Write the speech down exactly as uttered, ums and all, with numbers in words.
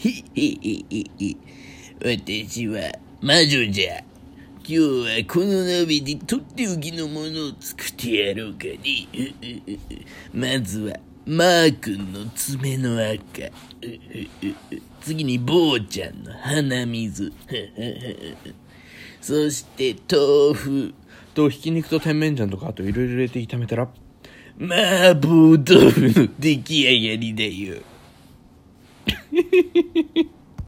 へへへへへ。私は魔女じゃ。今日はこの鍋でとっておきのものを作ってやろうかね。まずはマー君の爪の赤。次に坊ちゃんの鼻水。そして豆腐とひき肉と甜麺醤とかあといろいろ入れて炒めたら麻婆豆腐の出来上がりだよ。